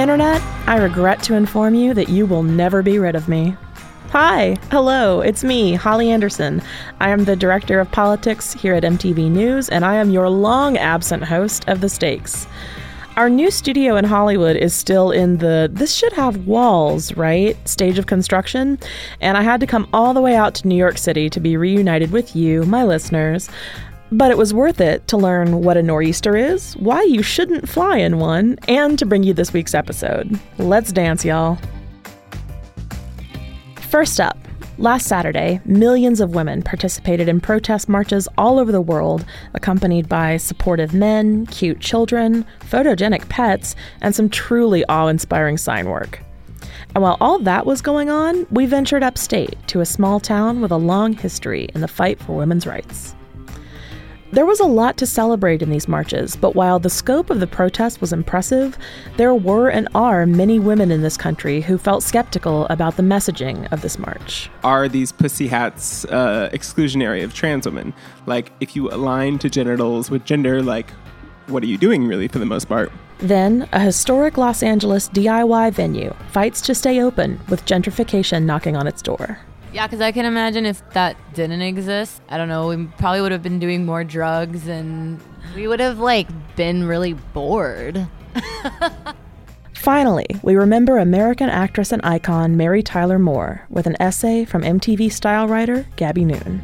Internet, I regret to inform you that you will never be rid of me. Hi, hello, it's me, Holly Anderson. I am the Director of Politics here at MTV News, and I am your long-absent host of The Stakes. Our new studio in Hollywood is still in the this-should-have-walls-right stage of construction, and I had to come all the way out to New York City to be reunited with you, my listeners. But it was worth it to learn what a nor'easter is, why you shouldn't fly in one, and to bring you this week's episode. Let's dance, y'all. First up, last Saturday, millions of women participated in protest marches all over the world, accompanied by supportive men, cute children, photogenic pets, and some truly awe-inspiring sign work. And while all that was going on, we ventured upstate to a small town with a long history in the fight for women's rights. There was a lot to celebrate in these marches, but while the scope of the protest was impressive, there were and are many women in this country who felt skeptical about the messaging of this march. Are these pussy hats exclusionary of trans women? Like, if you align to genitals with gender, like, what are you doing, really, for the most part? Then, a historic Los Angeles DIY venue fights to stay open with gentrification knocking on its door. Yeah, because I can imagine if that didn't exist, I don't know, we probably would have been doing more drugs and we would have, like, been really bored. Finally, we remember American actress and icon Mary Tyler Moore with an essay from MTV style writer Gabby Noon.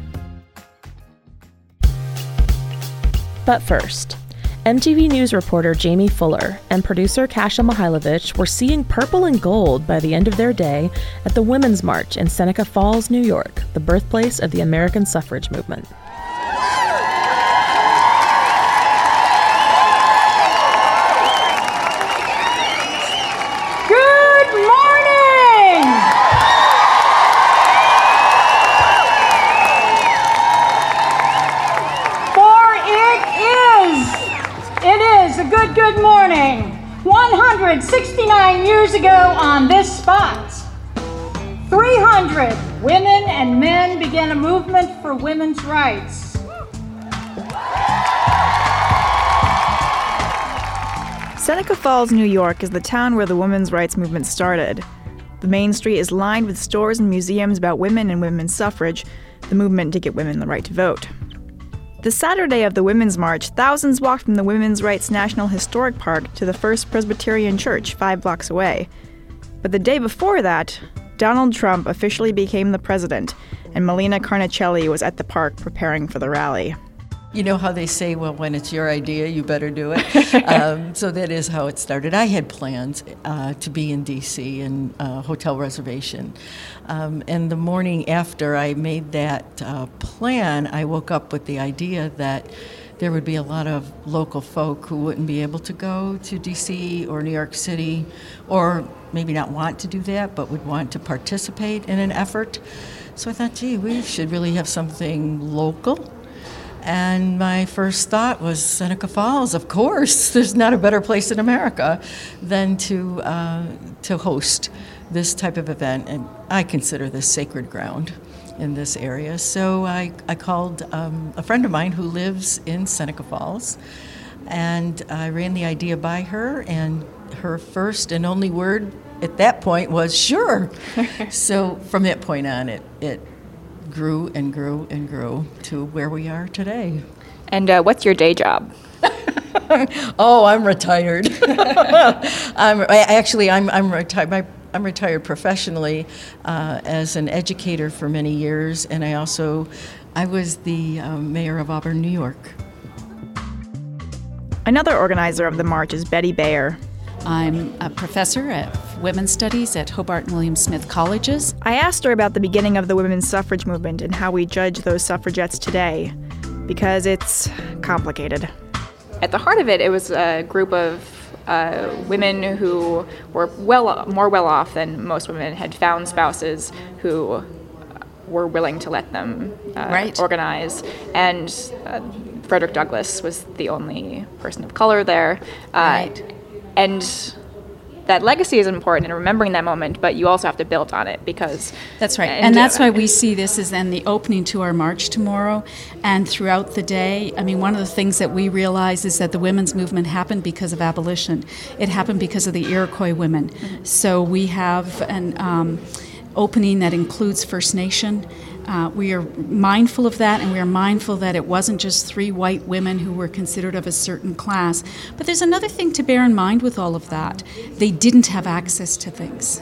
But first, MTV News reporter Jamie Fuller and producer Kasia Mychajlowycz were seeing purple and gold by the end of their day at the Women's March in Seneca Falls, New York, the birthplace of the American suffrage movement. Good morning! For it is... It is a good morning. 169 years ago on this spot, 300 women and men began a movement for women's rights. Seneca Falls, New York is the town where the women's rights movement started. The main street is lined with stores and museums about women and women's suffrage, the movement to get women the right to vote. The Saturday of the Women's March, thousands walked from the Women's Rights National Historic Park to the First Presbyterian Church 5 blocks away. But the day before that, Donald Trump officially became the president, and Melina Carnicelli was at the park preparing for the rally. You know how they say, well, when it's your idea, you better do it? So that is how it started. I had plans to be in D.C. and hotel reservation. And the morning after I made that plan, I woke up with the idea that there would be a lot of local folk who wouldn't be able to go to D.C. or New York City, or maybe not want to do that, but would want to participate in an effort. So I thought, gee, we should really have something local. And my first thought was Seneca Falls, of course. There's not a better place in America than to host this type of event. And I consider this sacred ground in this area. So I called a friend of mine who lives in Seneca Falls, and I ran the idea by her, and her first and only word at that point was, sure. So from that point on, it grew and grew and grew to where we are today. And what's your day job? Oh, I'm retired. I'm retired professionally as an educator for many years, and I was the mayor of Auburn, New York. Another organizer of the march is Betty Bayer. I'm a professor of women's studies at Hobart and William Smith Colleges. I asked her about the beginning of the women's suffrage movement and how we judge those suffragettes today, because it's complicated. At the heart of it, it was a group of women who were more well-off than most women, had found spouses who were willing to let them organize. And Frederick Douglass was the only person of color there. And that legacy is important and remembering that moment, but you also have to build on it because... That's right. And that's why we see this as then the opening to our march tomorrow and throughout the day. I mean, one of the things that we realize is that the women's movement happened because of abolition. It happened because of the Iroquois women. Mm-hmm. So we have an opening that includes First Nation. We are mindful of that, and we are mindful that it wasn't just three white women who were considered of a certain class. But there's another thing to bear in mind with all of that. They didn't have access to things.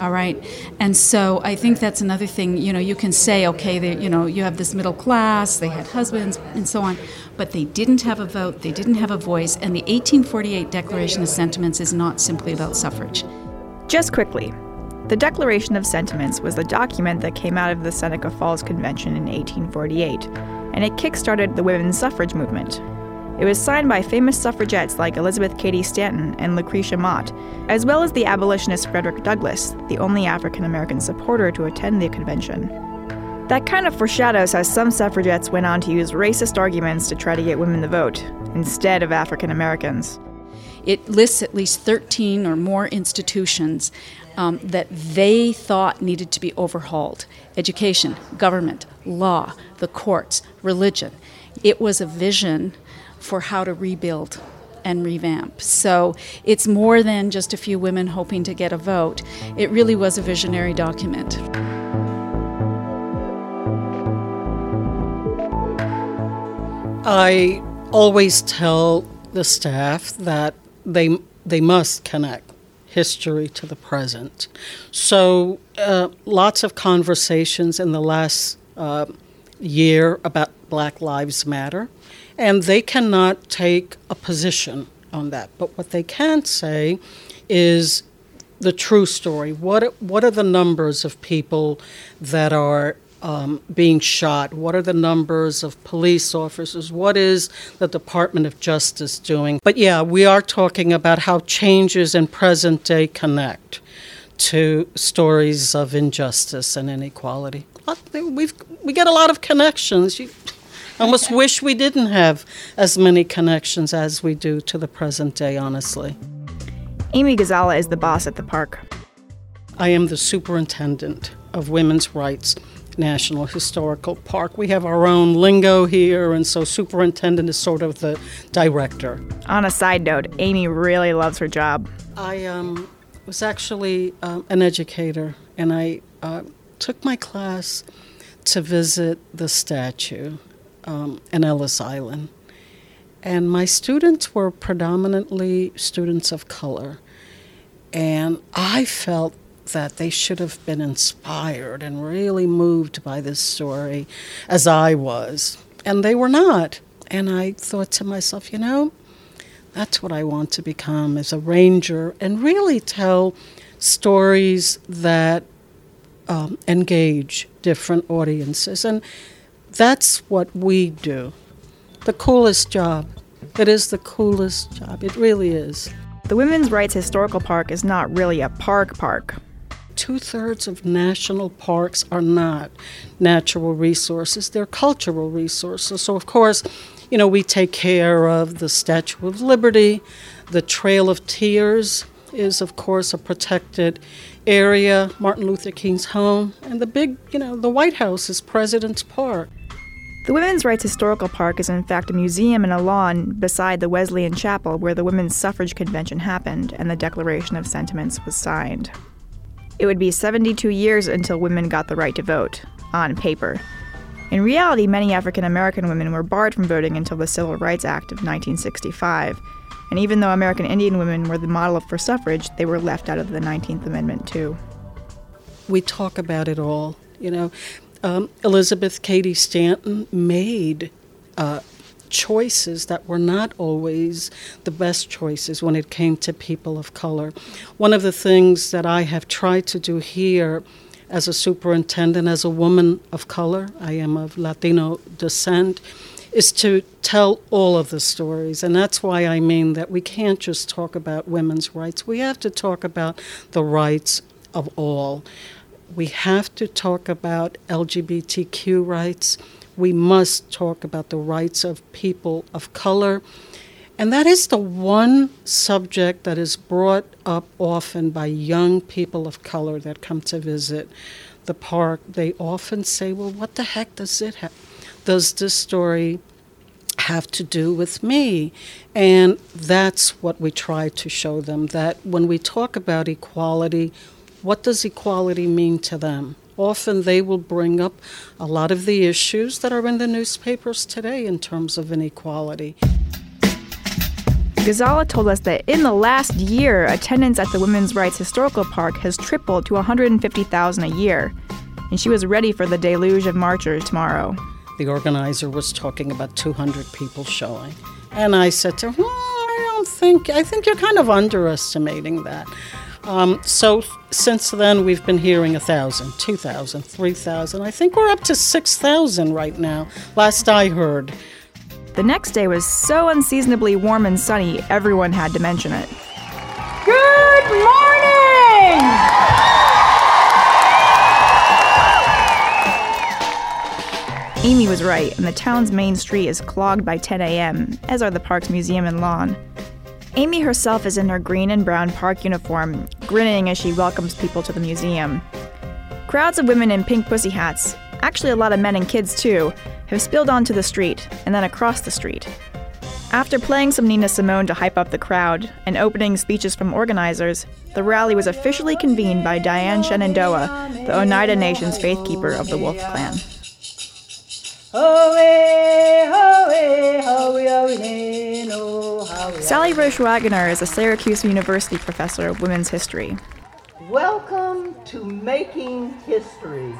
All right. And so I think that's another thing, you know, you can say, okay, they, you know, you have this middle class, they had husbands and so on, but they didn't have a vote, they didn't have a voice, and the 1848 Declaration of Sentiments is not simply about suffrage. Just quickly, the Declaration of Sentiments was the document that came out of the Seneca Falls Convention in 1848, and it kick-started the women's suffrage movement. It was signed by famous suffragettes like Elizabeth Cady Stanton and Lucretia Mott, as well as the abolitionist Frederick Douglass, the only African-American supporter to attend the convention. That kind of foreshadows how some suffragettes went on to use racist arguments to try to get women the vote, instead of African-Americans. It lists at least 13 or more institutions that they thought needed to be overhauled. Education, government, law, the courts, religion. It was a vision for how to rebuild and revamp. So it's more than just a few women hoping to get a vote. It really was a visionary document. I always tell the staff that they must connect history to the present. So lots of conversations in the last year about Black Lives Matter, and they cannot take a position on that. But what they can say is the true story. What are the numbers of people that are being shot? What are the numbers of police officers? What is the Department of Justice doing? But yeah, we are talking about how changes in present day connect to stories of injustice and inequality. We get a lot of connections. I almost wish we didn't have as many connections as we do to the present day, honestly. Amy Ghazala is the boss at the park. I am the superintendent of Women's Rights National Historical Park. We have our own lingo here, and so superintendent is sort of the director. On a side note, Amy really loves her job. I was actually an educator, and I took my class to visit the statue in Ellis Island. And my students were predominantly students of color, and I felt that they should have been inspired and really moved by this story as I was. And they were not. And I thought to myself, you know, that's what I want to become as a ranger and really tell stories that engage different audiences. And that's what we do. The coolest job. It is the coolest job. It really is. The Women's Rights Historical Park is not really a park. 2/3 of national parks are not natural resources, they're cultural resources. So of course, you know, we take care of the Statue of Liberty. The Trail of Tears is of course a protected area, Martin Luther King's home, and the big, you know, the White House is President's Park. The Women's Rights Historical Park is in fact a museum and a lawn beside the Wesleyan Chapel where the Women's Suffrage Convention happened and the Declaration of Sentiments was signed. It would be 72 years until women got the right to vote, on paper. In reality, many African American women were barred from voting until the Civil Rights Act of 1965, and even though American Indian women were the model for suffrage, they were left out of the 19th Amendment too. We talk about it all, you know. Elizabeth Cady Stanton made choices that were not always the best choices when it came to people of color. One of the things that I have tried to do here as a superintendent, as a woman of color, I am of Latino descent, is to tell all of the stories. And that's why I mean that we can't just talk about women's rights. We have to talk about the rights of all. We have to talk about LGBTQ rights. We must talk about the rights of people of color. And that is the one subject that is brought up often by young people of color that come to visit the park. They often say, well, what the heck does this story have to do with me? And that's what we try to show them, that when we talk about equality, what does equality mean to them? Often they will bring up a lot of the issues that are in the newspapers today in terms of inequality. Ghazala told us that in the last year, attendance at the Women's Rights Historical Park has tripled to 150,000 a year, and she was ready for the deluge of marchers tomorrow. The organizer was talking about 200 people showing, and I said to her, I think you're kind of underestimating that. So since then, we've been hearing 1,000, 2,000, 3,000. I think we're up to 6,000 right now, last I heard. The next day was so unseasonably warm and sunny, everyone had to mention it. Good morning! Amy was right, and the town's main street is clogged by 10 a.m., as are the park's museum and lawn. Amy herself is in her green and brown park uniform, grinning as she welcomes people to the museum. Crowds of women in pink pussy hats, actually a lot of men and kids too, have spilled onto the street, and then across the street. After playing some Nina Simone to hype up the crowd, and opening speeches from organizers, the rally was officially convened by Diane Shenandoah, the Oneida Nation's faithkeeper of the Wolf Clan. Sally Roesch Wagner is a Syracuse University professor of women's history. Welcome to Making History.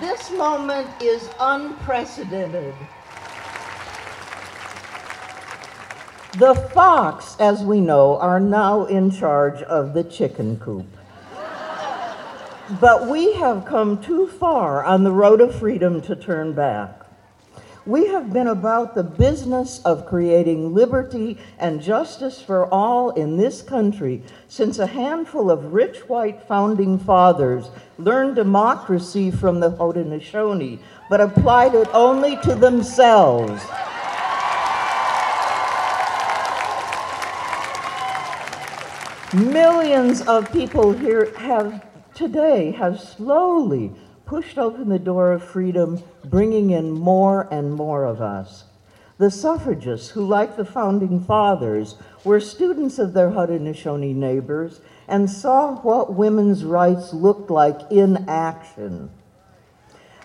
This moment is unprecedented. The fox, as we know, are now in charge of the chicken coop. But we have come too far on the road of freedom to turn back. We have been about the business of creating liberty and justice for all in this country since a handful of rich white founding fathers learned democracy from the Haudenosaunee, but applied it only to themselves. Millions of people here have slowly pushed open the door of freedom, bringing in more and more of us. The suffragists, who, like the founding fathers, were students of their Haudenosaunee neighbors and saw what women's rights looked like in action.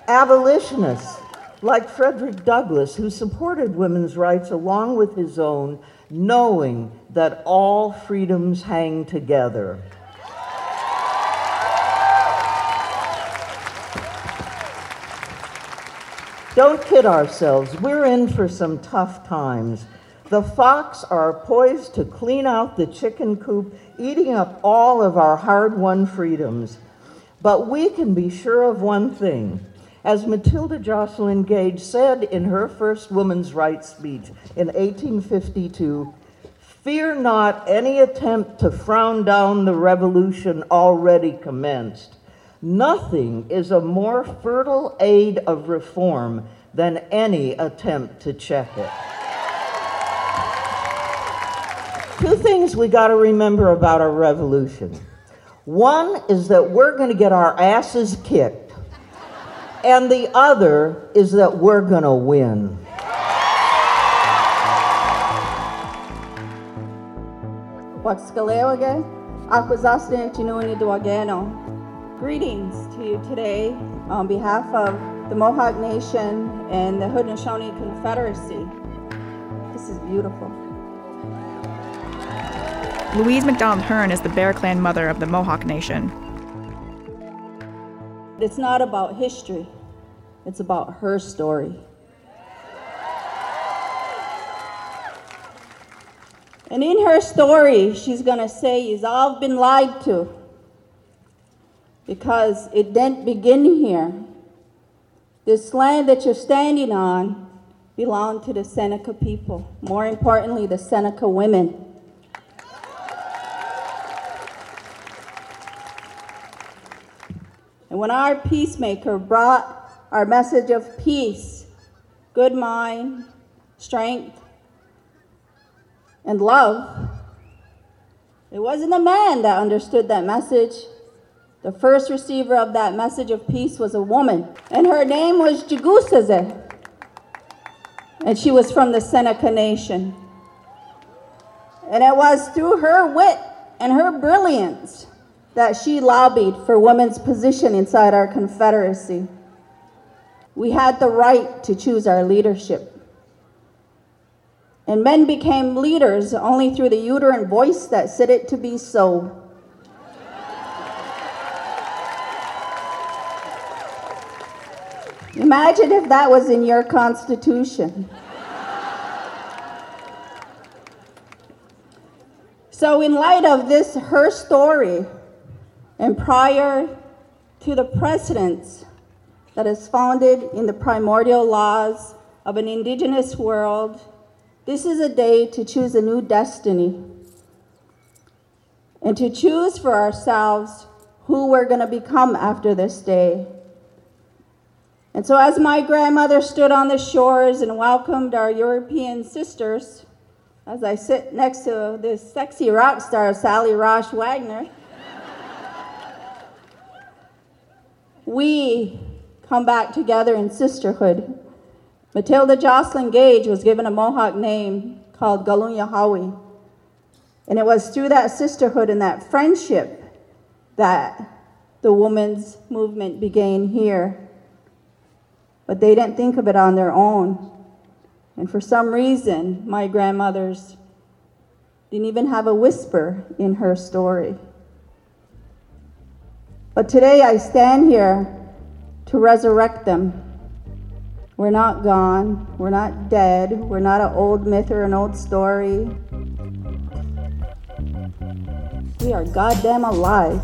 Abolitionists, like Frederick Douglass, who supported women's rights along with his own, knowing that all freedoms hang together. Don't kid ourselves, we're in for some tough times. The fox are poised to clean out the chicken coop, eating up all of our hard-won freedoms. But we can be sure of one thing. As Matilda Joslyn Gage said in her first woman's rights speech in 1852, "Fear not any attempt to frown down the revolution already commenced. Nothing is a more fertile aid of reform than any attempt to check it." Two things we got to remember about our revolution. One is that we're going to get our asses kicked, and the other is that we're going to win. Greetings to you today on behalf of the Mohawk Nation and the Haudenosaunee Confederacy. This is beautiful. Louise McDonald Hearn is the Bear Clan mother of the Mohawk Nation. It's not about history, it's about her story. And in her story, she's gonna say, "You've all been lied to." Because it didn't begin here. This land that you're standing on belonged to the Seneca people, more importantly, the Seneca women. And when our peacemaker brought our message of peace, good mind, strength, and love. It wasn't a man that understood that message. The first receiver of that message of peace was a woman, and her name was Jigusaze, and she was from the Seneca Nation. And it was through her wit and her brilliance that she lobbied for women's position inside our Confederacy. We had the right to choose our leadership. And men became leaders only through the uterine voice that said it to be so. Imagine if that was in your Constitution. So in light of this, her story, and prior to the precedents that is founded in the primordial laws of an indigenous world, this is a day to choose a new destiny and to choose for ourselves who we're going to become after this day. And so as my grandmother stood on the shores and welcomed our European sisters, as I sit next to this sexy rock star, Sally Roesch Wagner, we come back together in sisterhood. Matilda Joslyn Gage was given a Mohawk name called Galunyahawi. And it was through that sisterhood and that friendship that the women's movement began here. But they didn't think of it on their own. And for some reason, my grandmothers didn't even have a whisper in her story. But today I stand here to resurrect them. We're not gone, we're not dead, we're not an old myth or an old story. We are goddamn alive.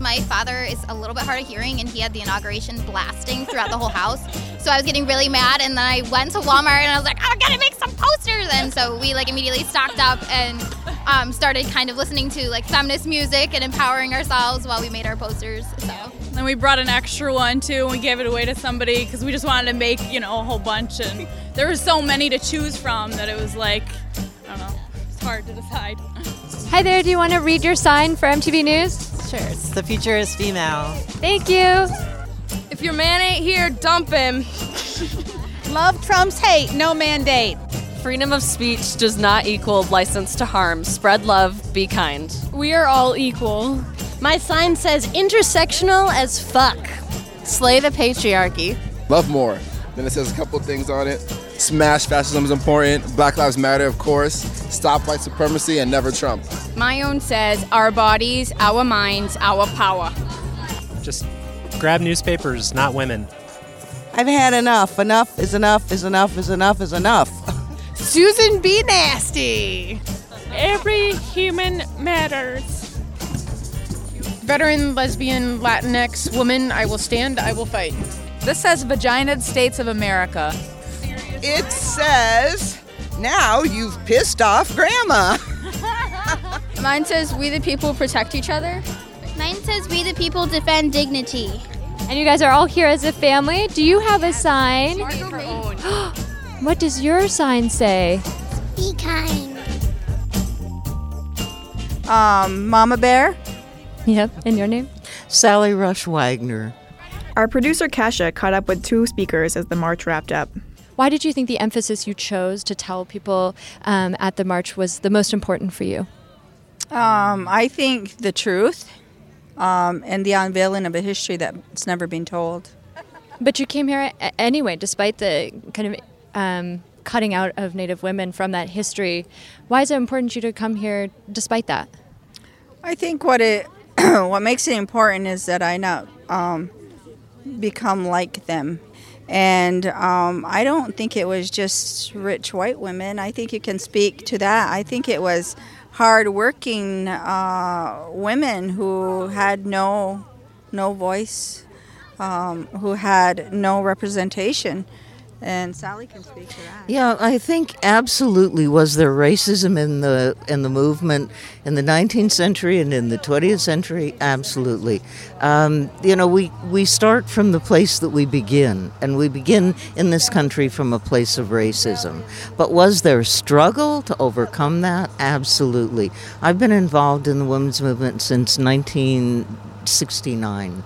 My father is a little bit hard of hearing, and he had the inauguration blasting throughout the whole house. So I was getting really mad, and then I went to Walmart, and I was like, "I gotta make some posters!" And so we immediately stocked up and started kind of listening to feminist music and empowering ourselves while we made our posters. So. And we brought an extra one too, and we gave it away to somebody because we just wanted to make a whole bunch, and there were so many to choose from that it was I don't know, it's hard to decide. Hi there, do you want to read your sign for MTV News? Sure, it's "The Future is Female." Thank you. If your man ain't here, dump him. Love trumps hate, no mandate. Freedom of speech does not equal license to harm. Spread love, be kind. We are all equal. My sign says "intersectional as fuck." Slay the patriarchy. Love more. Then it says a couple things on it. Smash fascism is important. Black Lives Matter, of course. Stop white supremacy and never Trump. My own says, "Our bodies, our minds, our power." Just grab newspapers, not women. I've had enough. Enough is enough is enough is enough is enough. Susan B. Nasty. Every human matters. Veteran, lesbian, Latinx woman, I will stand, I will fight. This says "Vaginaed States of America." It says, "Now you've pissed off Grandma." Mine says, "We the people protect each other." Mine says, "We the people defend dignity." And you guys are all here as a family. Do you have a sign? What does your sign say? Be kind. Mama Bear. Yep, and your name? Sally Roesch Wagner. Our producer Kasia caught up with two speakers as the march wrapped up. Why did you think the emphasis you chose to tell people at the march was the most important for you? I think the truth and the unveiling of a history that's never been told. But you came here anyway, despite the kind of cutting out of Native women from that history. Why is it important to you to come here despite that? I think what makes it important is that I not become like them. And I don't think it was just rich white women. I think you can speak to that. I think it was hardworking women who had no voice, who had no representation. And Sally can speak to that. Yeah, I think absolutely was there racism in the movement in the 19th century and in the 20th century? Absolutely. You know, we start from the place that we begin, and we begin in this country from a place of racism. But was there struggle to overcome that? Absolutely. I've been involved in the women's movement since 1969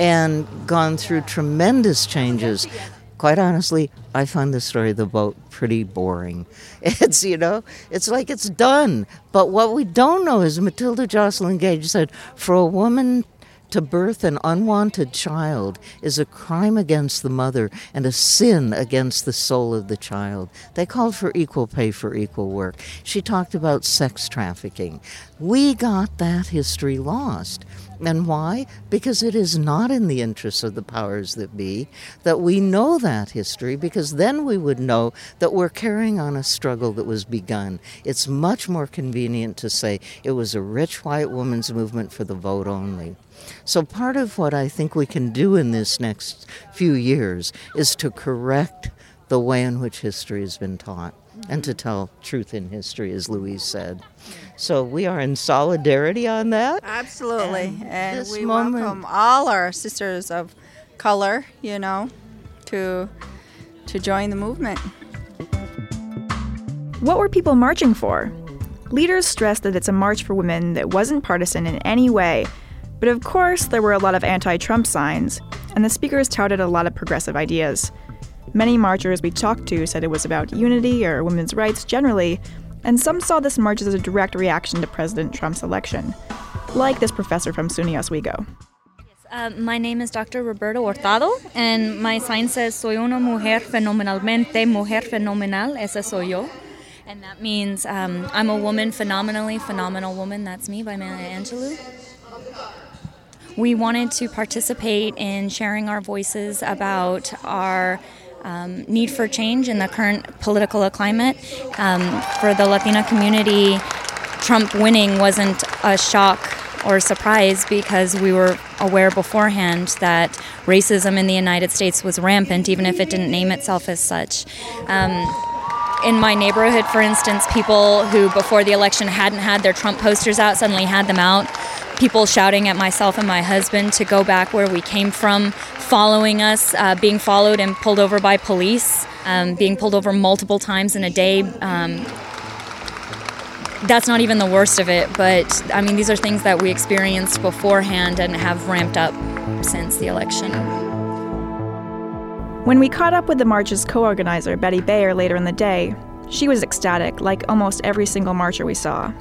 and gone through tremendous changes. Quite honestly, I find the story of the boat pretty boring. It's, you know, it's like it's done. But what we don't know is Matilda Joslyn Gage said, for a woman to birth an unwanted child is a crime against the mother and a sin against the soul of the child. They called for equal pay for equal work. She talked about sex trafficking. We got that history lost. And why? Because it is not in the interests of the powers that be that we know that history, because then we would know that we're carrying on a struggle that was begun. It's much more convenient to say it was a rich white woman's movement for the vote only. So part of what I think we can do in this next few years is to correct the way in which history has been taught and to tell truth in history, as Louise said. So we are in solidarity on that. Absolutely. And we welcome all our sisters of color, you know, to join the movement. What were people marching for? Leaders stressed that it's a march for women that wasn't partisan in any way. But of course, there were a lot of anti-Trump signs, and the speakers touted a lot of progressive ideas. Many marchers we talked to said it was about unity or women's rights generally, and some saw this march as a direct reaction to President Trump's election, like this professor from SUNY Oswego. My name is Dr. Roberto Hurtado, and my sign says, Soy una mujer fenomenalmente, mujer fenomenal, esa soy yo. And that means I'm a woman phenomenally, phenomenal woman, that's me, by Maya Angelou. We wanted to participate in sharing our voices about our need for change in the current political climate. For the Latina community, Trump winning wasn't a shock or surprise because we were aware beforehand that racism in the United States was rampant, even if it didn't name itself as such. In my neighborhood, for instance, people who before the election hadn't had their Trump posters out suddenly had them out. People shouting at myself and my husband to go back where we came from, following us, being followed and pulled over by police, being pulled over multiple times in a day. That's not even the worst of it, but I mean, these are things that we experienced beforehand and have ramped up since the election. When we caught up with the march's co-organizer, Betty Bayer, later in the day, she was ecstatic, like almost every single marcher we saw.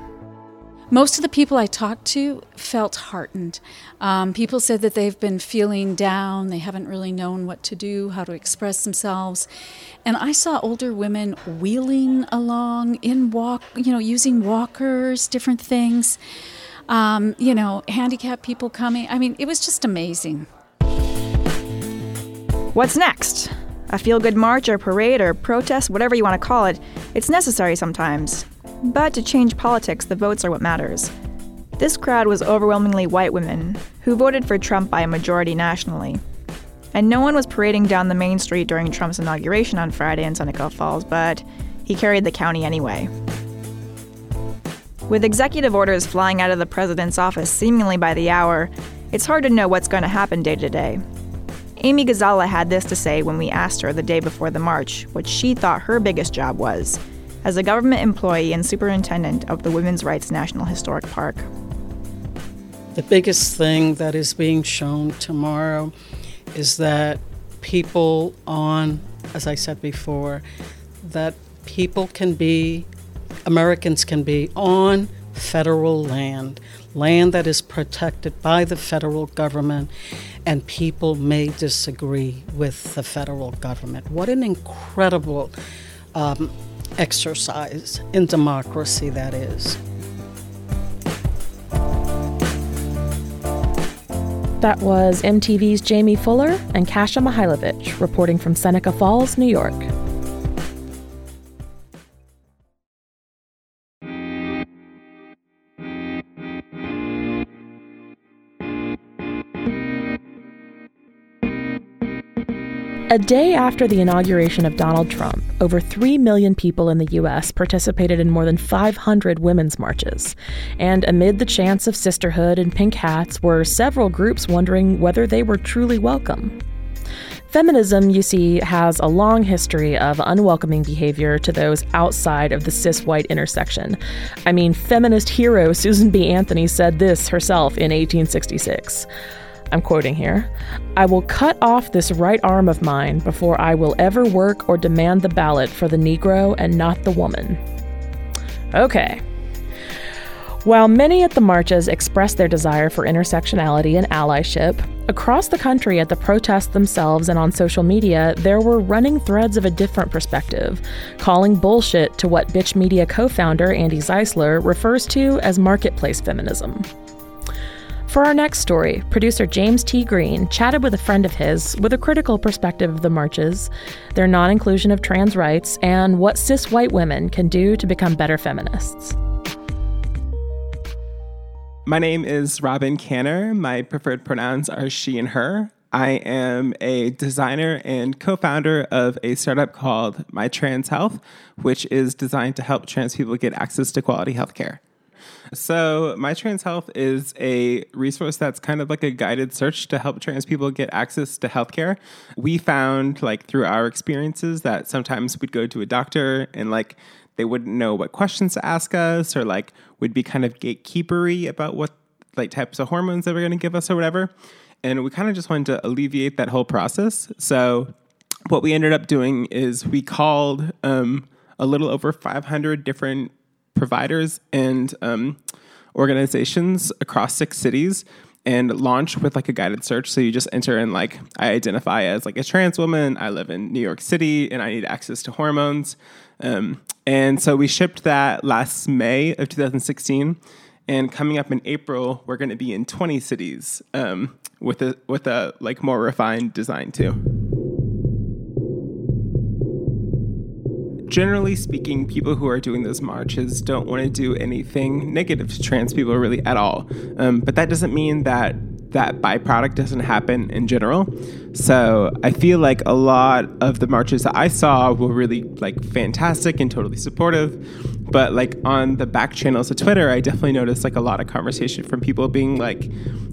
Most of the people I talked to felt heartened. People said that they've been feeling down, they haven't really known what to do, how to express themselves. And I saw older women wheeling along using walkers, different things, handicapped people coming. I mean, it was just amazing. What's next? A feel-good march or parade or protest, whatever you want to call it, it's necessary sometimes. But to change politics, the votes are what matters. This crowd was overwhelmingly white women, who voted for Trump by a majority nationally. And no one was parading down the main street during Trump's inauguration on Friday in Seneca Falls, but he carried the county anyway. With executive orders flying out of the president's office seemingly by the hour, it's hard to know what's going to happen day to day. Amy Ghazala had this to say when we asked her the day before the march what she thought her biggest job was, as a government employee and superintendent of the Women's Rights National Historic Park. The biggest thing that is being shown tomorrow is that people as I said before, that Americans can be on federal land that is protected by the federal government, and people may disagree with the federal government. What an incredible exercise in democracy that is. That was MTV's Jamie Fuller and Kasia Mychajlowycz reporting from Seneca Falls, New York. A day after the inauguration of Donald Trump, over 3 million people in the U.S. participated in more than 500 women's marches. And amid the chants of sisterhood and pink hats were several groups wondering whether they were truly welcome. Feminism, you see, has a long history of unwelcoming behavior to those outside of the cis-white intersection. I mean, feminist hero Susan B. Anthony said this herself in 1866. I'm quoting here. "I will cut off this right arm of mine before I will ever work or demand the ballot for the Negro and not the woman." Okay. While many at the marches expressed their desire for intersectionality and allyship, across the country at the protests themselves and on social media, there were running threads of a different perspective, calling bullshit to what Bitch Media co-founder Andy Zeisler refers to as marketplace feminism. For our next story, producer James T. Green chatted with a friend of his with a critical perspective of the marches, their non-inclusion of trans rights, and what cis white women can do to become better feminists. My name is Robyn Kanner. My preferred pronouns are she and her. I am a designer and co-founder of a startup called My Trans Health, which is designed to help trans people get access to quality health care. So My Trans Health is a resource that's kind of like a guided search to help trans people get access to healthcare. We found, like, through our experiences that sometimes we'd go to a doctor and, like, they wouldn't know what questions to ask us, or, like, would be kind of gatekeepery about what, like, types of hormones they were going to give us or whatever. And we kind of just wanted to alleviate that whole process. So what we ended up doing is we called a little over 500 different providers and organizations across 6 cities and launch with, like, a guided search. So you just enter in, like, I identify as, like, a trans woman, I live in New York City, and I need access to hormones. And so we shipped that last May of 2016, and coming up in April, we're going to be in 20 cities with a like more refined design too. Generally speaking, people who are doing those marches don't want to do anything negative to trans people really at all. But that doesn't mean that that byproduct doesn't happen in general. So I feel like a lot of the marches that I saw were really, like, fantastic and totally supportive. But, like, on the back channels of Twitter, I definitely noticed, like, a lot of conversation from people being like,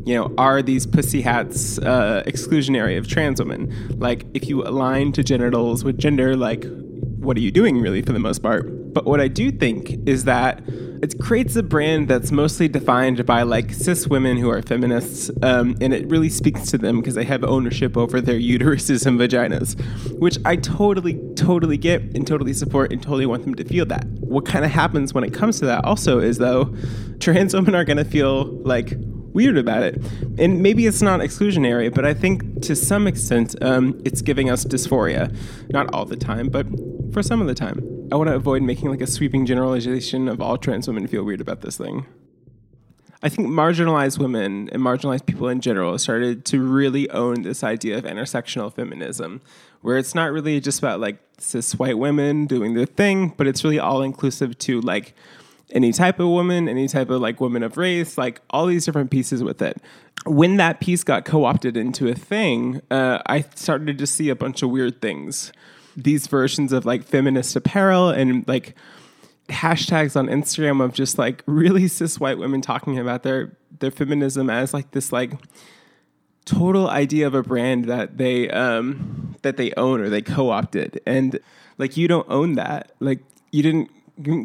you know, are these pussy hats exclusionary of trans women? Like, if you align to genitals with gender, like, what are you doing, really, for the most part? But what I do think is that it creates a brand that's mostly defined by, like, cis women who are feminists, and it really speaks to them because they have ownership over their uteruses and vaginas, which I totally get and totally support and totally want them to feel that. What kind of happens when it comes to that also is, though, trans women are going to feel, like, weird about it. And maybe it's not exclusionary, but I think to some extent it's giving us dysphoria. Not all the time, but for some of the time. I want to avoid making, like, a sweeping generalization of all trans women feel weird about this thing. I think marginalized women and marginalized people in general started to really own this idea of intersectional feminism, where it's not really just about, like, cis white women doing their thing, but it's really all inclusive to, like, any type of woman, any type of, like, woman of race, like, all these different pieces with it. When that piece got co-opted into a thing, I started to see a bunch of weird things. These versions of, like, feminist apparel and, like, hashtags on Instagram of just, like, really cis white women talking about their feminism as, like, this, like, total idea of a brand that they own or they co-opted. And, like, you don't own that. Like, you didn't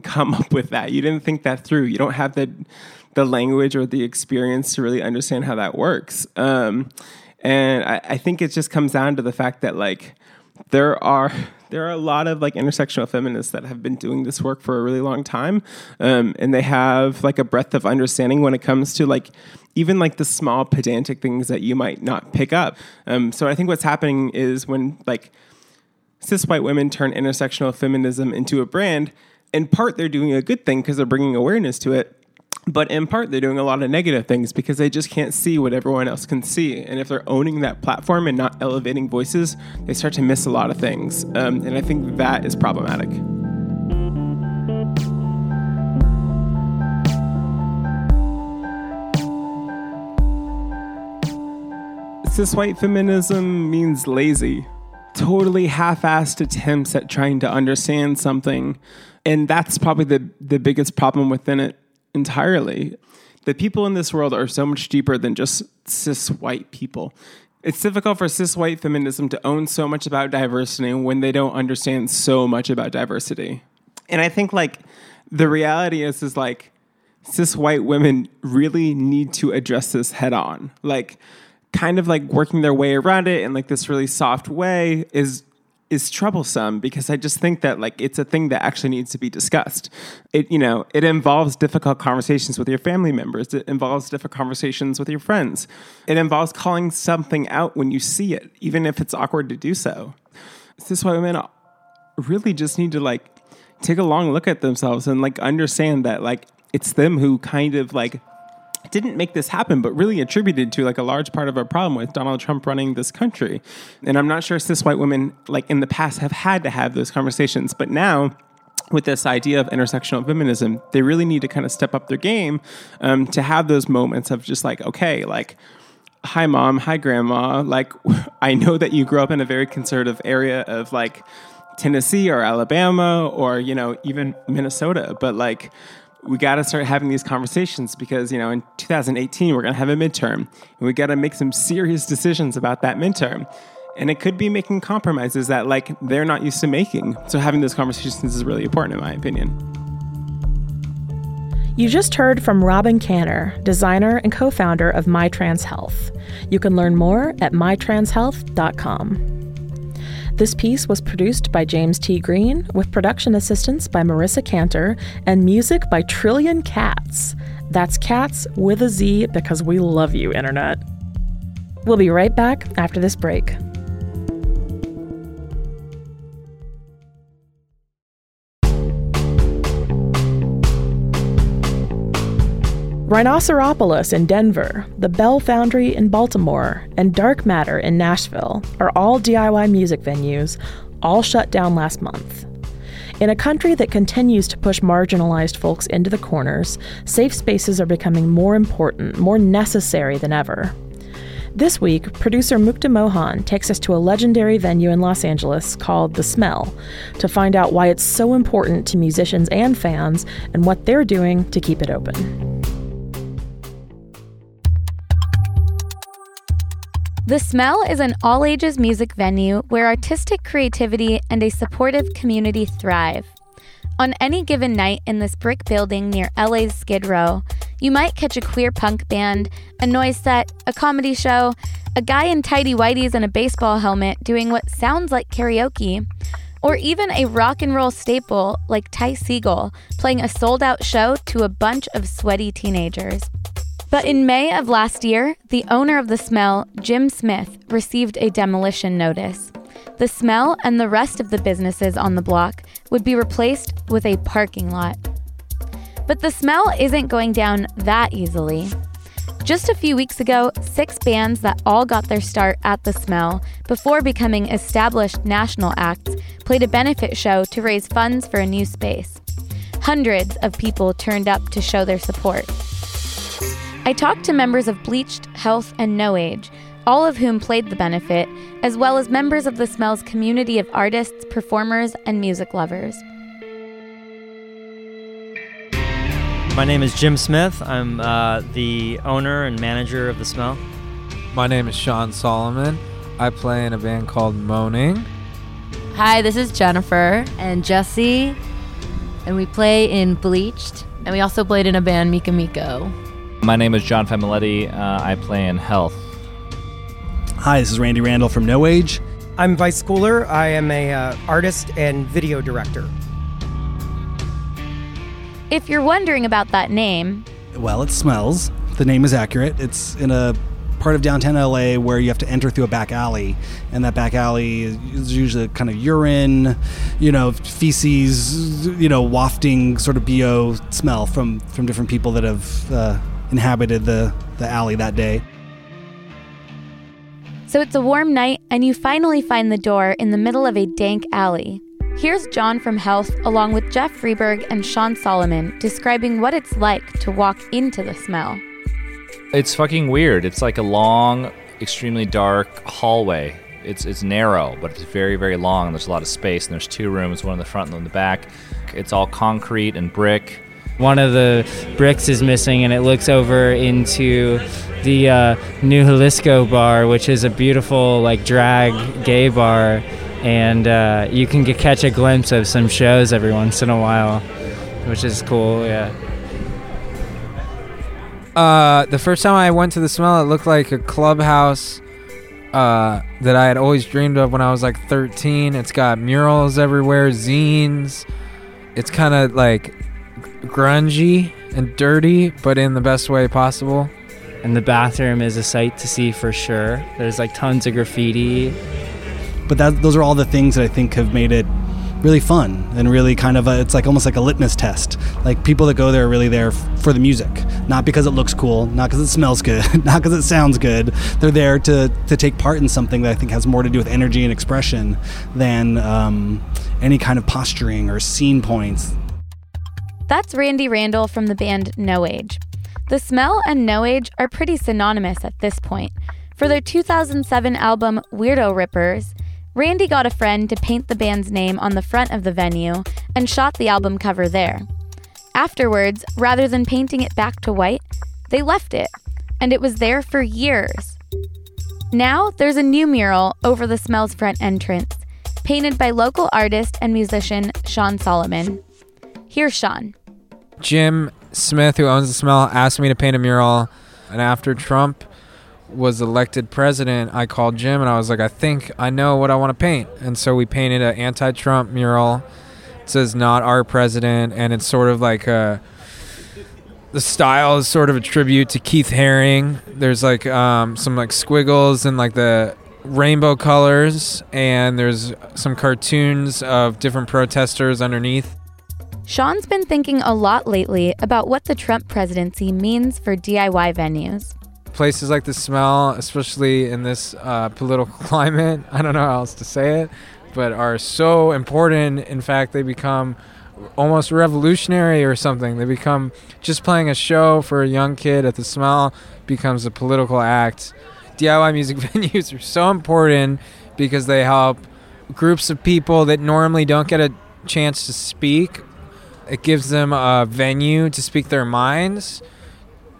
come up with that. You didn't think that through. You don't have the language or the experience to really understand how that works. And I think it just comes down to the fact that, like, there are a lot of, like, intersectional feminists that have been doing this work for a really long time. And they have, like, a breadth of understanding when it comes to, like, even, like, the small pedantic things that you might not pick up. So I think what's happening is when, like, cis white women turn intersectional feminism into a brand, in part they're doing a good thing because they're bringing awareness to it, but in part they're doing a lot of negative things because they just can't see what everyone else can see. And if they're owning that platform and not elevating voices, they start to miss a lot of things. And I think that is problematic. Cis white feminism means lazy. totally half-assed attempts at trying to understand something. And that's probably the biggest problem within it entirely. The people in this world are so much deeper than just cis white people. It's difficult for cis white feminism to own so much about diversity when they don't understand so much about diversity. And I think like the reality is like cis white women really need to address this head on. Like kind of like working their way around it in like this really soft way is troublesome, because I just think that like it's a thing that actually needs to be discussed. It, you know, it involves difficult conversations with your family members. It involves difficult conversations with your friends. It involves calling something out when you see it, even if it's awkward to do so. Cis white women really just need to like take a long look at themselves and like understand that like it's them who kind of like didn't make this happen, but really attributed to like a large part of our problem with Donald Trump running this country. And I'm not sure cis white women like in the past have had to have those conversations. But now with this idea of intersectional feminism, they really need to kind of step up their game to have those moments of just like, okay, like, hi mom, hi grandma. Like, I know that you grew up in a very conservative area of like Tennessee or Alabama or, you know, even Minnesota. But like, we got to start having these conversations because, you know, in 2018, we're going to have a midterm and we got to make some serious decisions about that midterm. And it could be making compromises that like they're not used to making. So having those conversations is really important in my opinion. You just heard from Robyn Kanner, designer and co-founder of My Trans Health. You can learn more at mytranshealth.com. This piece was produced by James T. Green, with production assistance by Marissa Cantor, and music by Trillion Cats. That's cats with a Z, because we love you, Internet. We'll be right back after this break. Rhinoceropolis in Denver, The Bell Foundry in Baltimore, and Dark Matter in Nashville are all DIY music venues, all shut down last month. In a country that continues to push marginalized folks into the corners, safe spaces are becoming more important, more necessary than ever. This week, producer Mukta Mohan takes us to a legendary venue in Los Angeles called The Smell to find out why it's so important to musicians and fans and what they're doing to keep it open. The Smell is an all-ages music venue where artistic creativity and a supportive community thrive. On any given night in this brick building near LA's Skid Row, you might catch a queer punk band, a noise set, a comedy show, a guy in tidy whities and a baseball helmet doing what sounds like karaoke, or even a rock and roll staple like Ty Segall playing a sold-out show to a bunch of sweaty teenagers. But in May of last year, the owner of The Smell, Jim Smith, received a demolition notice. The Smell and the rest of the businesses on the block would be replaced with a parking lot. But The Smell isn't going down that easily. Just a few weeks ago, 6 bands that all got their start at The Smell before becoming established national acts played a benefit show to raise funds for a new space. Hundreds of people turned up to show their support. I talked to members of Bleached, Health, and No Age, all of whom played the benefit, as well as members of The Smell's community of artists, performers, and music lovers. My name is Jim Smith. I'm the owner and manager of The Smell. My name is Sean Solomon. I play in a band called Moaning. Hi, this is Jennifer and Jesse, and we play in Bleached, and we also played in a band, Mika Miko. My name is John Familetti. I play in Health. Hi, this is Randy Randall from No Age. I'm Vice Cooler. I am an artist and video director. If you're wondering about that name... Well, it smells. The name is accurate. It's in a part of downtown LA where you have to enter through a back alley. And that back alley is usually kind of urine, you know, feces, you know, wafting sort of BO smell from different people that have... inhabited the alley that day. So it's a warm night, and you finally find the door in the middle of a dank alley. Here's John from Health, along with Jeff Freeberg and Sean Solomon, describing what it's like to walk into The Smell. It's fucking weird. It's like a long, extremely dark hallway. It's narrow, but it's very, very long, and there's a lot of space, and there's two rooms, one in the front and one in the back. It's all concrete and brick. One of the bricks is missing, and it looks over into the New Jalisco bar, which is a beautiful, like, drag gay bar, and you can catch a glimpse of some shows every once in a while, which is cool, yeah. The first time I went to The Smell, it looked like a clubhouse that I had always dreamed of when I was like 13. It's got murals everywhere, zines. It's kind of like grungy and dirty, but in the best way possible. And the bathroom is a sight to see for sure. There's like tons of graffiti. But those are all the things that I think have made it really fun and really kind of it's like almost like a litmus test. Like, people that go there are really there for the music, not because it looks cool, not because it smells good, not because it sounds good. They're there to take part in something that I think has more to do with energy and expression than any kind of posturing or scene points. That's Randy Randall from the band No Age. The Smell and No Age are pretty synonymous at this point. For their 2007 album Weirdo Rippers, Randy got a friend to paint the band's name on the front of the venue and shot the album cover there. Afterwards, rather than painting it back to white, they left it, and it was there for years. Now there's a new mural over The Smell's front entrance, painted by local artist and musician Sean Solomon. Here's Sean. Jim Smith, who owns The Smell, asked me to paint a mural, and after Trump was elected president, I called Jim and I was like, I think I know what I want to paint. And so we painted an anti-Trump mural. It says "Not Our President," and it's sort of like the style is sort of a tribute to Keith Haring. There's like some like squiggles and like the rainbow colors, and there's some cartoons of different protesters underneath. Sean's been thinking a lot lately about what the Trump presidency means for DIY venues. Places like The Smell, especially in this political climate, I don't know how else to say it, but are so important. In fact, they become almost revolutionary or something. They become, just playing a show for a young kid at The Smell becomes a political act. DIY music venues are so important because they help groups of people that normally don't get a chance to speak. It gives them a venue to speak their minds.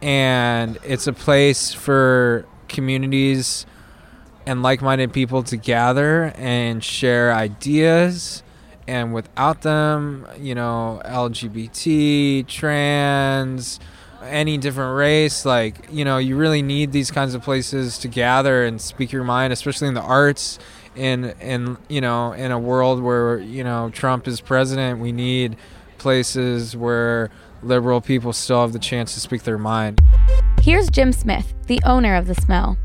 And it's a place for communities and like-minded people to gather and share ideas. And without them, you know, LGBT, trans, any different race, like, you know, you really need these kinds of places to gather and speak your mind, especially in the arts. And you know, in a world where, you know, Trump is president, we need places where liberal people still have the chance to speak their mind. Here's Jim Smith, the owner of The Smell.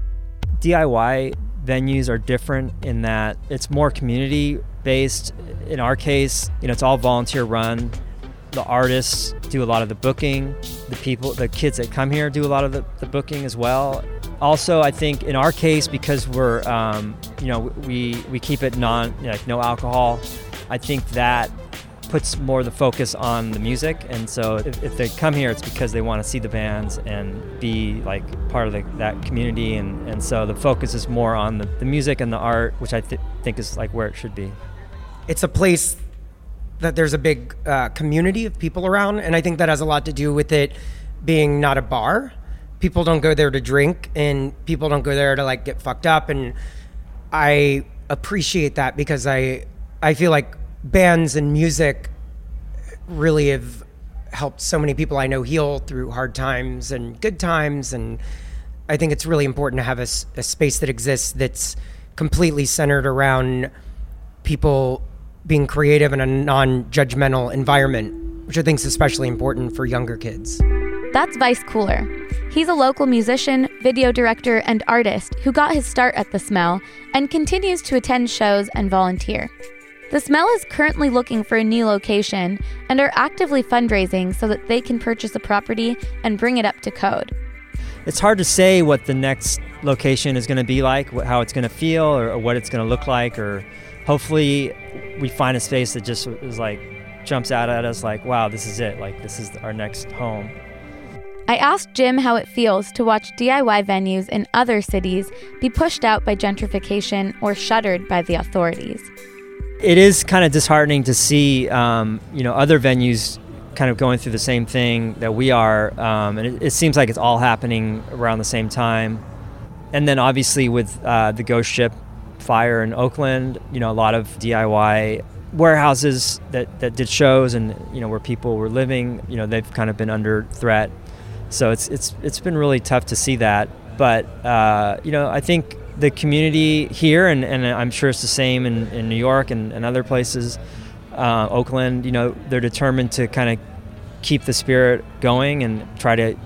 DIY venues are different in that it's more community-based. In our case, you know, it's all volunteer-run. The artists do a lot of the booking. The people, the kids that come here do a lot of the booking as well. Also, I think in our case, because we're, you know, we keep it no alcohol, I think that puts more of the focus on the music. And so if they come here, it's because they want to see the bands and be like part of that community. And so the focus is more on the music and the art, which I think is like where it should be. It's a place that there's a big community of people around. And I think that has a lot to do with it being not a bar. People don't go there to drink, and people don't go there to like get fucked up. And I appreciate that because I feel like bands and music really have helped so many people I know heal through hard times and good times, and I think it's really important to have a space that exists that's completely centered around people being creative in a non-judgmental environment, which I think is especially important for younger kids. That's Vice Cooler. He's a local musician, video director, and artist who got his start at The Smell and continues to attend shows and volunteer. The Smell is currently looking for a new location and are actively fundraising so that they can purchase a property and bring it up to code. It's hard to say what the next location is going to be like, how it's going to feel, or what it's going to look like, or hopefully we find a space that just is like jumps out at us like, wow, this is it, like this is our next home. I asked Jim how it feels to watch DIY venues in other cities be pushed out by gentrification or shuttered by the authorities. It is kind of disheartening to see, other venues kind of going through the same thing that we are. And it seems like it's all happening around the same time. And then obviously with the Ghost Ship fire in Oakland, a lot of DIY warehouses that did shows and, where people were living, they've kind of been under threat. So it's been really tough to see that. But, I think the community here, and I'm sure it's the same in New York and other places, Oakland, they're determined to kind of keep the spirit going and try to,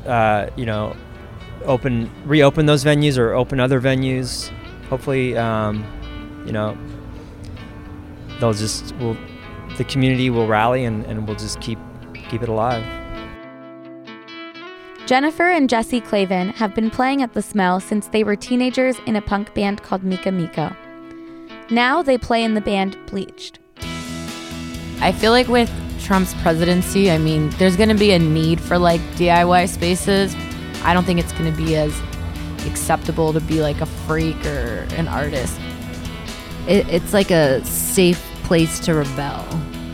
reopen those venues or open other venues. Hopefully, the community will rally and we'll just keep it alive. Jennifer and Jesse Clavin have been playing at The Smell since they were teenagers in a punk band called Mika Miko. Now they play in the band Bleached. I feel like with Trump's presidency, there's going to be a need for DIY spaces. I don't think it's going to be as acceptable to be a freak or an artist. It's like a safe place to rebel.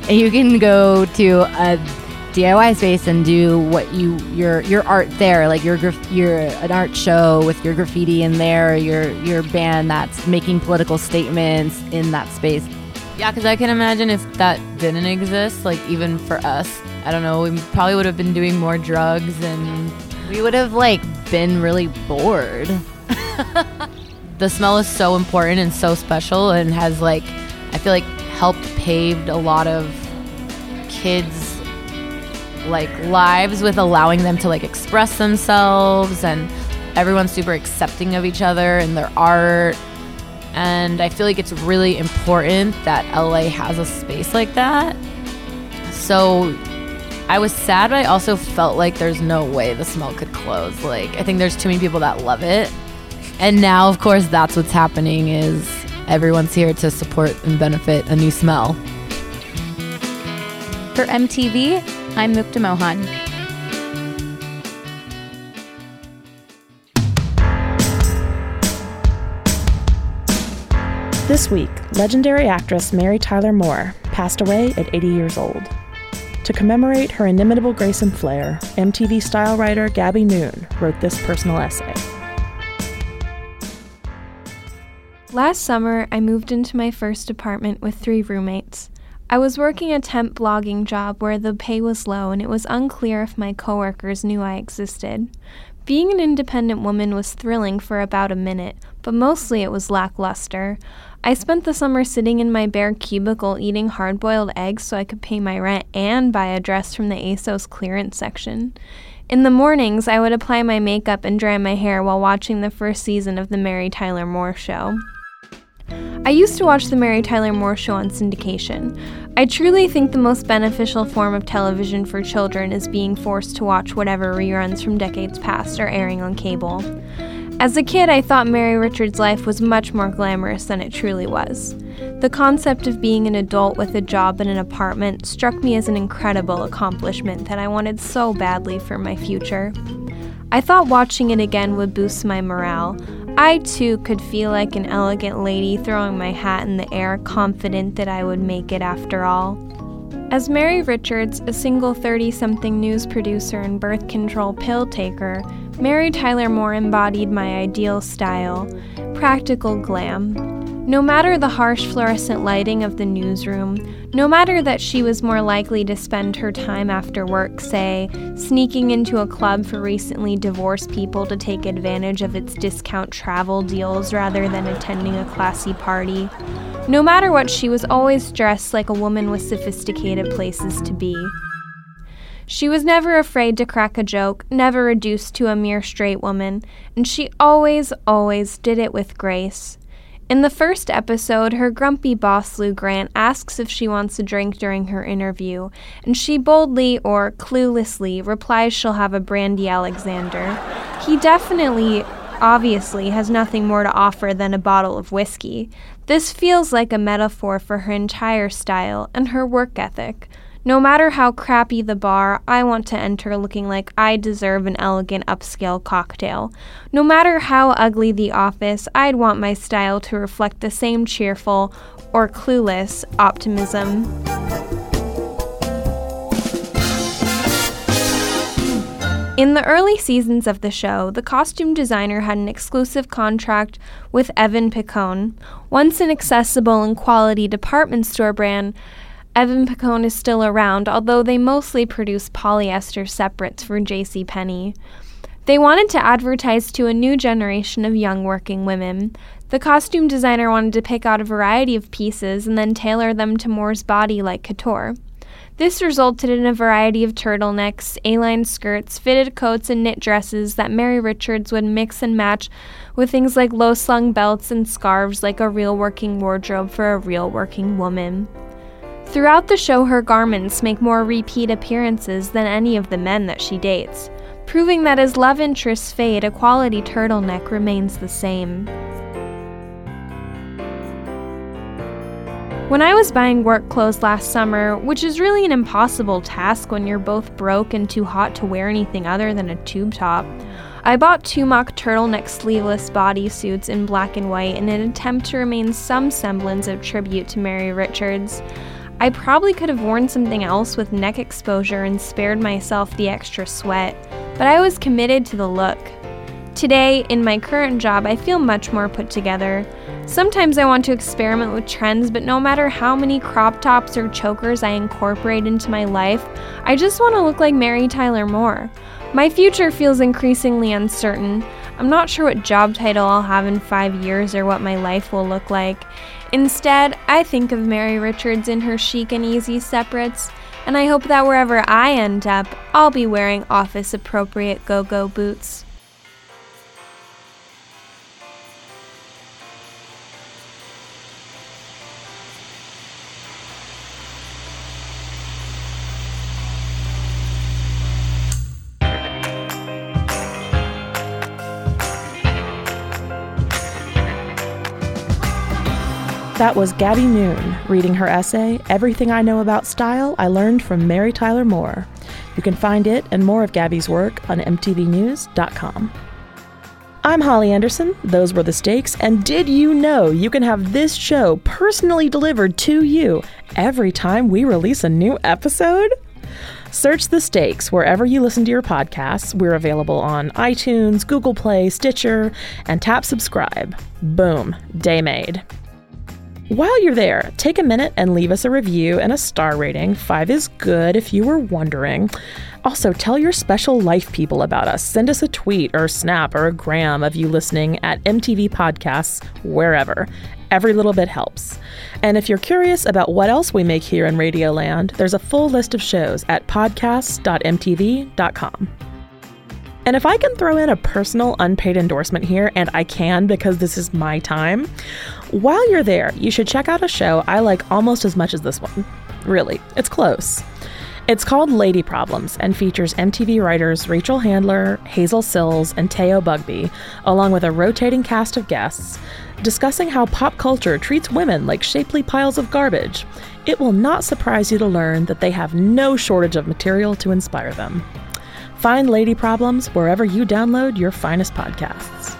You can go to a DIY space and do what your art there, your an art show with your graffiti in there, your band that's making political statements in that space. Yeah, because I can imagine if that didn't exist, even for us, I don't know, we probably would have been doing more drugs and we would have been really bored. The Smell is so important and so special and has I feel helped paved a lot of kids' lives with allowing them to express themselves, and everyone's super accepting of each other and their art. And I feel it's really important that LA has a space like that. So I was sad, but I also felt there's no way The Smell could close. I think there's too many people that love it. And now, of course, that's what's happening is everyone's here to support and benefit a new smell. For MTV, I'm Mukta Mohan. This week, legendary actress Mary Tyler Moore passed away at 80 years old. To commemorate her inimitable grace and flair, MTV style writer Gabby Noon wrote this personal essay. Last summer, I moved into my first apartment with 3 roommates. I was working a temp blogging job where the pay was low and it was unclear if my coworkers knew I existed. Being an independent woman was thrilling for about a minute, but mostly it was lackluster. I spent the summer sitting in my bare cubicle eating hard-boiled eggs so I could pay my rent and buy a dress from the ASOS clearance section. In the mornings, I would apply my makeup and dry my hair while watching the first season of The Mary Tyler Moore Show. I used to watch The Mary Tyler Moore Show on syndication. I truly think the most beneficial form of television for children is being forced to watch whatever reruns from decades past are airing on cable. As a kid, I thought Mary Richards' life was much more glamorous than it truly was. The concept of being an adult with a job and an apartment struck me as an incredible accomplishment that I wanted so badly for my future. I thought watching it again would boost my morale. I, too, could feel like an elegant lady throwing my hat in the air, confident that I would make it after all. As Mary Richards, a single 30-something news producer and birth control pill taker, Mary Tyler Moore embodied my ideal style, practical glam. No matter the harsh fluorescent lighting of the newsroom, no matter that she was more likely to spend her time after work, say, sneaking into a club for recently divorced people to take advantage of its discount travel deals rather than attending a classy party. No matter what, she was always dressed like a woman with sophisticated places to be. She was never afraid to crack a joke, never reduced to a mere straight woman, and she always, always did it with grace. In the first episode, her grumpy boss, Lou Grant, asks if she wants a drink during her interview, and she boldly, or cluelessly, replies she'll have a Brandy Alexander. He definitely, obviously, has nothing more to offer than a bottle of whiskey. This feels like a metaphor for her entire style and her work ethic. No matter how crappy the bar, I want to enter looking like I deserve an elegant upscale cocktail. No matter how ugly the office, I'd want my style to reflect the same cheerful or clueless optimism. In the early seasons of the show, the costume designer had an exclusive contract with Evan Picone. Once an accessible and quality department store brand, Evan Picone is still around, although they mostly produce polyester separates for JCPenney. They wanted to advertise to a new generation of young working women. The costume designer wanted to pick out a variety of pieces and then tailor them to Moore's body like couture. This resulted in a variety of turtlenecks, A-line skirts, fitted coats, and knit dresses that Mary Richards would mix and match with things like low-slung belts and scarves like a real working wardrobe for a real working woman. Throughout the show, her garments make more repeat appearances than any of the men that she dates, proving that as love interests fade, a quality turtleneck remains the same. When I was buying work clothes last summer, which is really an impossible task when you're both broke and too hot to wear anything other than a tube top, I bought two mock turtleneck sleeveless bodysuits in black and white in an attempt to remain some semblance of tribute to Mary Richards. I probably could have worn something else with neck exposure and spared myself the extra sweat, but I was committed to the look. Today, in my current job, I feel much more put together. Sometimes I want to experiment with trends, but no matter how many crop tops or chokers I incorporate into my life, I just want to look like Mary Tyler Moore. My future feels increasingly uncertain. I'm not sure what job title I'll have in 5 years or what my life will look like. Instead, I think of Mary Richards in her chic and easy separates, and I hope that wherever I end up, I'll be wearing office-appropriate go-go boots. That was Gabby Moon reading her essay, Everything I Know About Style I Learned from Mary Tyler Moore. You can find it and more of Gabby's work on mtvnews.com. I'm Holly Anderson. Those were The Stakes. And did you know you can have this show personally delivered to you every time we release a new episode? Search The Stakes wherever you listen to your podcasts. We're available on iTunes, Google Play, Stitcher, and tap subscribe. Boom. Day made. While you're there, take a minute and leave us a review and a star rating. 5 is good if you were wondering. Also, tell your special life people about us. Send us a tweet or a snap or a gram of you listening at MTV Podcasts, wherever. Every little bit helps. And if you're curious about what else we make here in Radioland, there's a full list of shows at podcasts.mtv.com. And if I can throw in a personal unpaid endorsement here, and I can because this is my time, while you're there, you should check out a show I like almost as much as this one. Really, it's close. It's called Lady Problems and features MTV writers Rachel Handler, Hazel Sills, and Teo Bugby, along with a rotating cast of guests, discussing how pop culture treats women like shapely piles of garbage. It will not surprise you to learn that they have no shortage of material to inspire them. Find Lady Problems wherever you download your finest podcasts.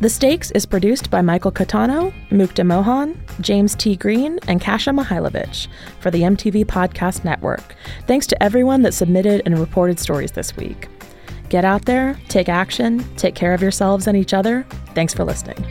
The Stakes is produced by Michael Catano, Mukta Mohan, James T. Green, and Kasia Mychajlowycz for the MTV Podcast Network. Thanks to everyone that submitted and reported stories this week. Get out there, take action, take care of yourselves and each other. Thanks for listening.